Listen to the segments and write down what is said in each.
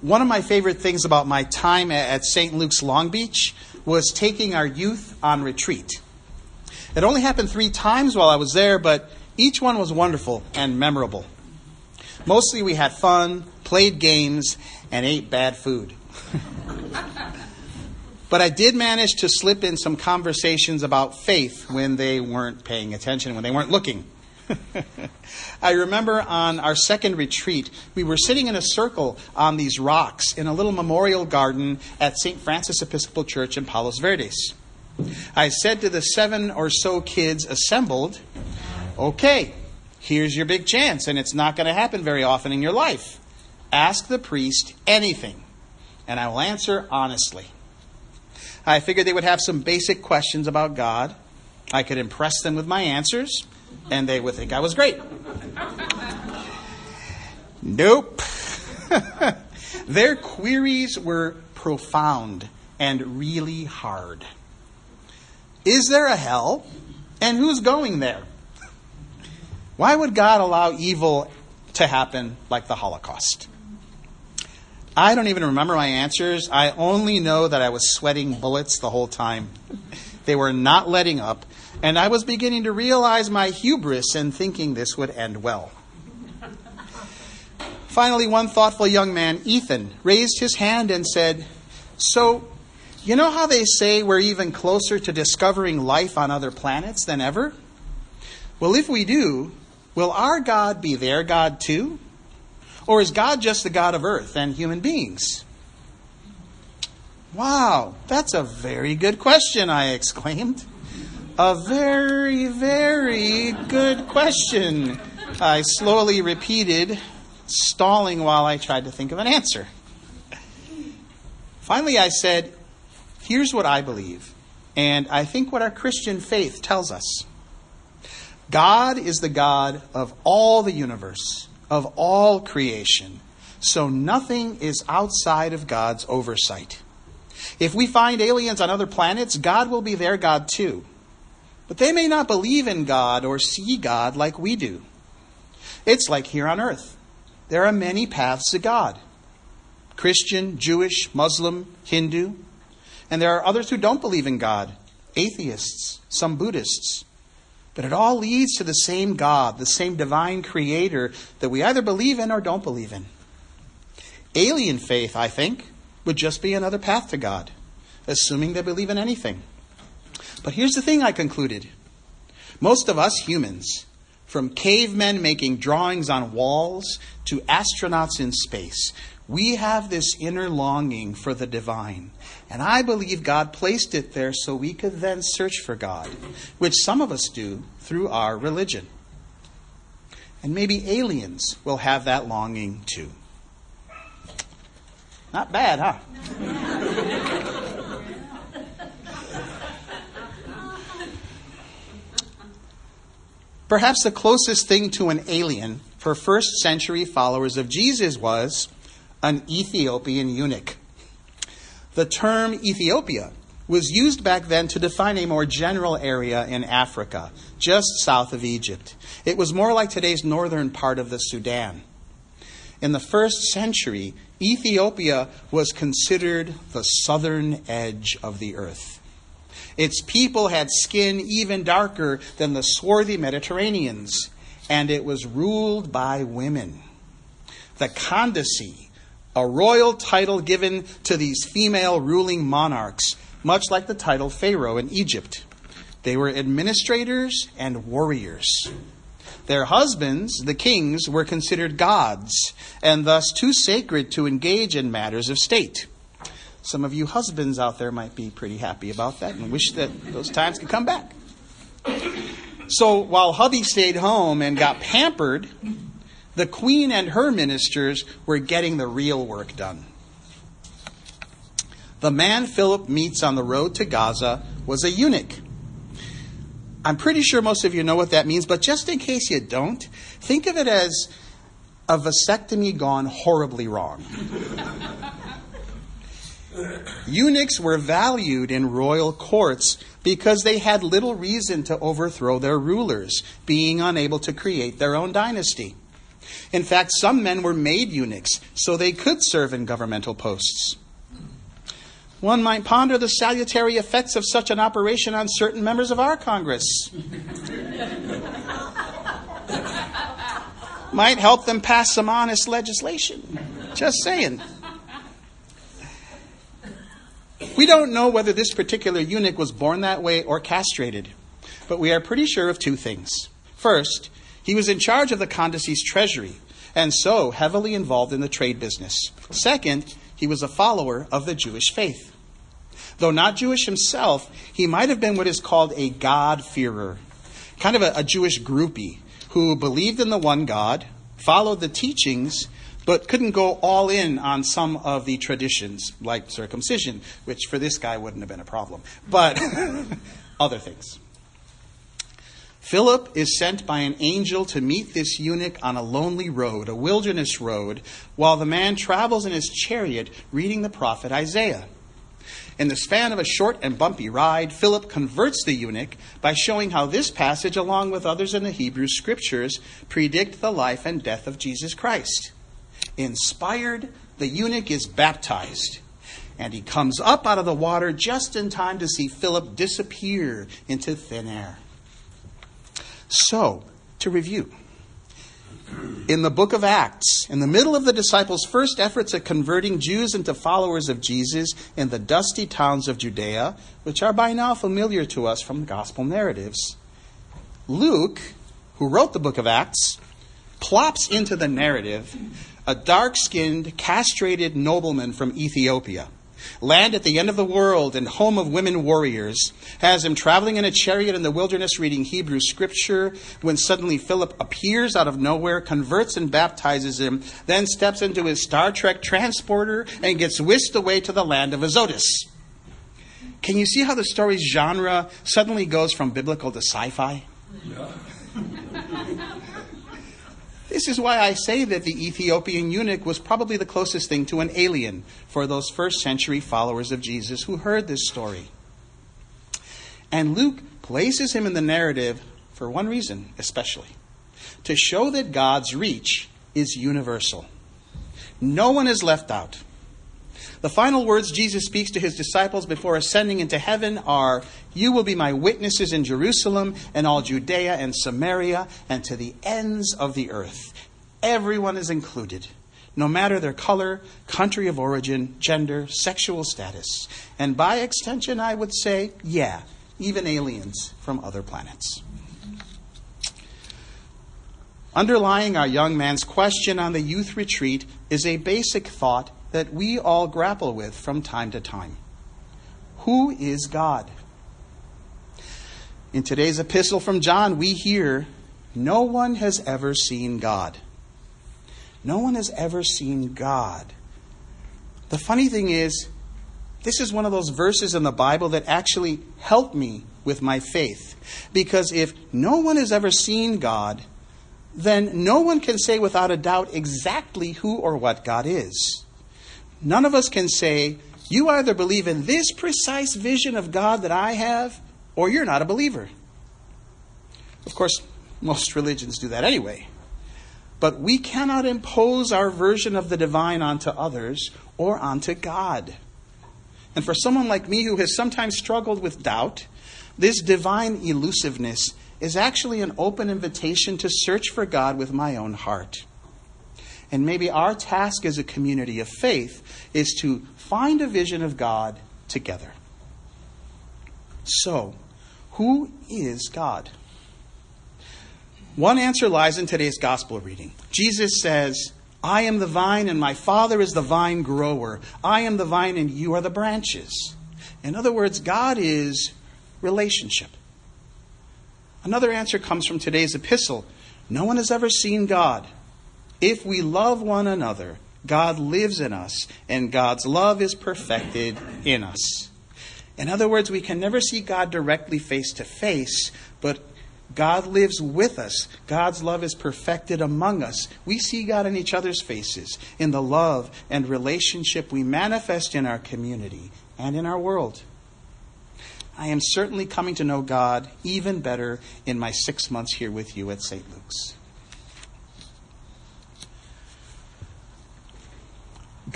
One of my favorite things about my time at St. Luke's Long Beach was taking our youth on retreat. It only happened 3 times while I was there, but each one was wonderful and memorable. Mostly we had fun, played games, and ate bad food. But I did manage to slip in some conversations about faith when they weren't paying attention, when they weren't looking. I remember on our second retreat, we were sitting in a circle on these rocks in a little memorial garden at St. Francis Episcopal Church in Palos Verdes. I said to the 7 or so kids assembled, "Okay, here's your big chance, and it's not going to happen very often in your life. Ask the priest anything, and I will answer honestly." I figured they would have some basic questions about God. I could impress them with my answers, and they would think I was great. Nope. Their queries were profound and really hard. Is there a hell? And who's going there? Why would God allow evil to happen like the Holocaust? I don't even remember my answers. I only know that I was sweating bullets the whole time. They were not letting up, and I was beginning to realize my hubris in thinking this would end well. Finally, one thoughtful young man, Ethan, raised his hand and said, "So, you know how they say we're even closer to discovering life on other planets than ever? Well, if we do, will our God be their God too? Or is God just the God of earth and human beings?" "Wow, that's a very good question," I exclaimed. "A very, very good question," I slowly repeated, stalling while I tried to think of an answer. Finally, I said, "Here's what I believe, and I think what our Christian faith tells us. God is the God of all the universe, of all creation, so nothing is outside of God's oversight. If we find aliens on other planets, God will be their God too. But they may not believe in God or see God like we do. It's like here on earth. There are many paths to God. Christian, Jewish, Muslim, Hindu. And there are others who don't believe in God. Atheists, some Buddhists. But it all leads to the same God, the same divine creator that we either believe in or don't believe in. Alien faith, I think, would just be another path to God, assuming they believe in anything. But here's the thing," I concluded. "Most of us humans, from cavemen making drawings on walls to astronauts in space, we have this inner longing for the divine. And I believe God placed it there so we could then search for God, which some of us do through our religion. And maybe aliens will have that longing too." Not bad, huh? Perhaps the closest thing to an alien for first-century followers of Jesus was an Ethiopian eunuch. The term Ethiopia was used back then to define a more general area in Africa, just south of Egypt. It was more like today's northern part of the Sudan. In the first century, Ethiopia was considered the southern edge of the earth. Its people had skin even darker than the swarthy Mediterraneans, and it was ruled by women. The Condice, a royal title given to these female ruling monarchs, much like the title Pharaoh in Egypt. They were administrators and warriors. Their husbands, the kings, were considered gods, and thus too sacred to engage in matters of state. Some of you husbands out there might be pretty happy about that and wish that those times could come back. So while hubby stayed home and got pampered, the queen and her ministers were getting the real work done. The man Philip meets on the road to Gaza was a eunuch. I'm pretty sure most of you know what that means, but just in case you don't, think of it as a vasectomy gone horribly wrong. Eunuchs were valued in royal courts because they had little reason to overthrow their rulers, being unable to create their own dynasty. In fact, some men were made eunuchs, so they could serve in governmental posts. One might ponder the salutary effects of such an operation on certain members of our Congress. Might help them pass some honest legislation. Just saying. We don't know whether this particular eunuch was born that way or castrated, but we are pretty sure of two things. First, he was in charge of the Condice's treasury, and so heavily involved in the trade business. Second, he was a follower of the Jewish faith. Though not Jewish himself, he might have been what is called a God-fearer, kind of a Jewish groupie who believed in the one God, followed the teachings, but couldn't go all in on some of the traditions, like circumcision, which for this guy wouldn't have been a problem, but other things. Philip is sent by an angel to meet this eunuch on a lonely road, a wilderness road, while the man travels in his chariot reading the prophet Isaiah. In the span of a short and bumpy ride, Philip converts the eunuch by showing how this passage, along with others in the Hebrew Scriptures, predict the life and death of Jesus Christ. Inspired, the eunuch is baptized, and he comes up out of the water just in time to see Philip disappear into thin air. So, to review, in the book of Acts, in the middle of the disciples' first efforts at converting Jews into followers of Jesus in the dusty towns of Judea, which are by now familiar to us from the gospel narratives, Luke, who wrote the book of Acts, plops into the narrative a dark-skinned, castrated nobleman from Ethiopia, land at the end of the world and home of women warriors, has him traveling in a chariot in the wilderness reading Hebrew Scripture, when suddenly Philip appears out of nowhere, converts and baptizes him, then steps into his Star Trek transporter and gets whisked away to the land of Azotus. Can you see how the story's genre suddenly goes from biblical to sci-fi? Yeah. This is why I say that the Ethiopian eunuch was probably the closest thing to an alien for those first century followers of Jesus who heard this story. And Luke places him in the narrative for one reason especially, to show that God's reach is universal. No one is left out. The final words Jesus speaks to his disciples before ascending into heaven are, "You will be my witnesses in Jerusalem and all Judea and Samaria and to the ends of the earth." Everyone is included, no matter their color, country of origin, gender, sexual status. And by extension, I would say, yeah, even aliens from other planets. Underlying our young man's question on the youth retreat is a basic thought that we all grapple with from time to time. Who is God? In today's epistle from John, we hear, "No one has ever seen God." No one has ever seen God. The funny thing is, this is one of those verses in the Bible that actually helped me with my faith. Because if no one has ever seen God, then no one can say without a doubt exactly who or what God is. None of us can say, you either believe in this precise vision of God that I have, or you're not a believer. Of course, most religions do that anyway. But we cannot impose our version of the divine onto others or onto God. And for someone like me who has sometimes struggled with doubt, this divine elusiveness is actually an open invitation to search for God with my own heart. And maybe our task as a community of faith is to find a vision of God together. So, who is God? One answer lies in today's gospel reading. Jesus says, "I am the vine and my Father is the vine grower. I am the vine and you are the branches." In other words, God is relationship. Another answer comes from today's epistle. No one has ever seen God. If we love one another, God lives in us, and God's love is perfected in us. In other words, we can never see God directly face to face, but God lives with us. God's love is perfected among us. We see God in each other's faces, in the love and relationship we manifest in our community and in our world. I am certainly coming to know God even better in my 6 months here with you at St. Luke's.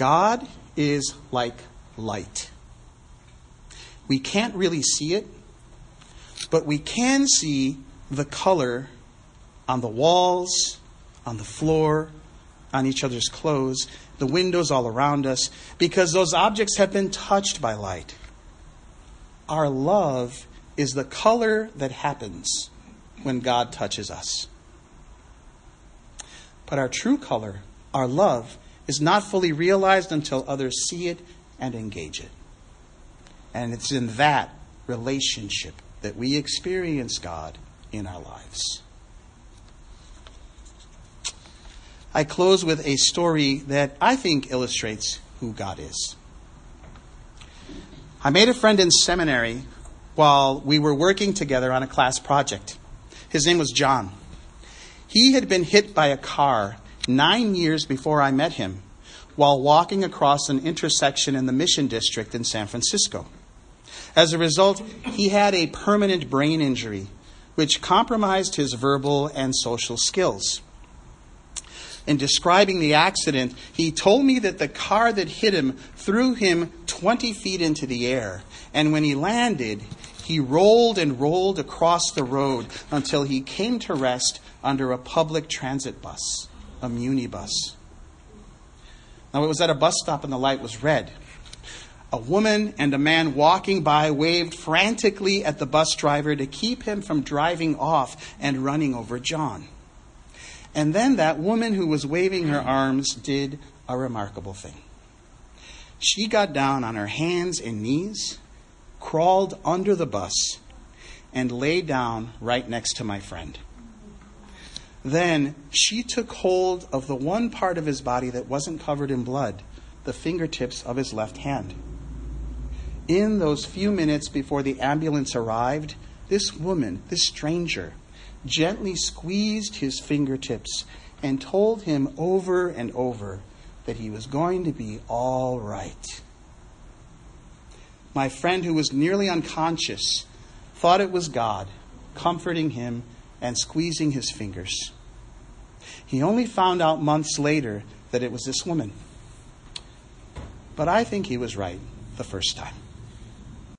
God is like light. We can't really see it, but we can see the color on the walls, on the floor, on each other's clothes, the windows all around us, because those objects have been touched by light. Our love is the color that happens when God touches us. But our true color, our love, is not fully realized until others see it and engage it. And it's in that relationship that we experience God in our lives. I close with a story that I think illustrates who God is. I made a friend in seminary while we were working together on a class project. His name was John. He had been hit by a car 9 years before I met him while walking across an intersection in the Mission District in San Francisco. As a result, he had a permanent brain injury, which compromised his verbal and social skills. In describing the accident, he told me that the car that hit him threw him 20 feet into the air. And when he landed, he rolled and rolled across the road until he came to rest under a public transit bus, a muni bus. Now, it was at a bus stop and the light was red. A woman and a man walking by waved frantically at the bus driver to keep him from driving off and running over John. And then that woman who was waving her arms did a remarkable thing. She got down on her hands and knees, crawled under the bus, and lay down right next to my friend. Then she took hold of the one part of his body that wasn't covered in blood, the fingertips of his left hand. In those few minutes before the ambulance arrived, this woman, this stranger, gently squeezed his fingertips and told him over and over that he was going to be all right. My friend, who was nearly unconscious, thought it was God comforting him and squeezing his fingers. He only found out months later that it was this woman. But I think he was right the first time.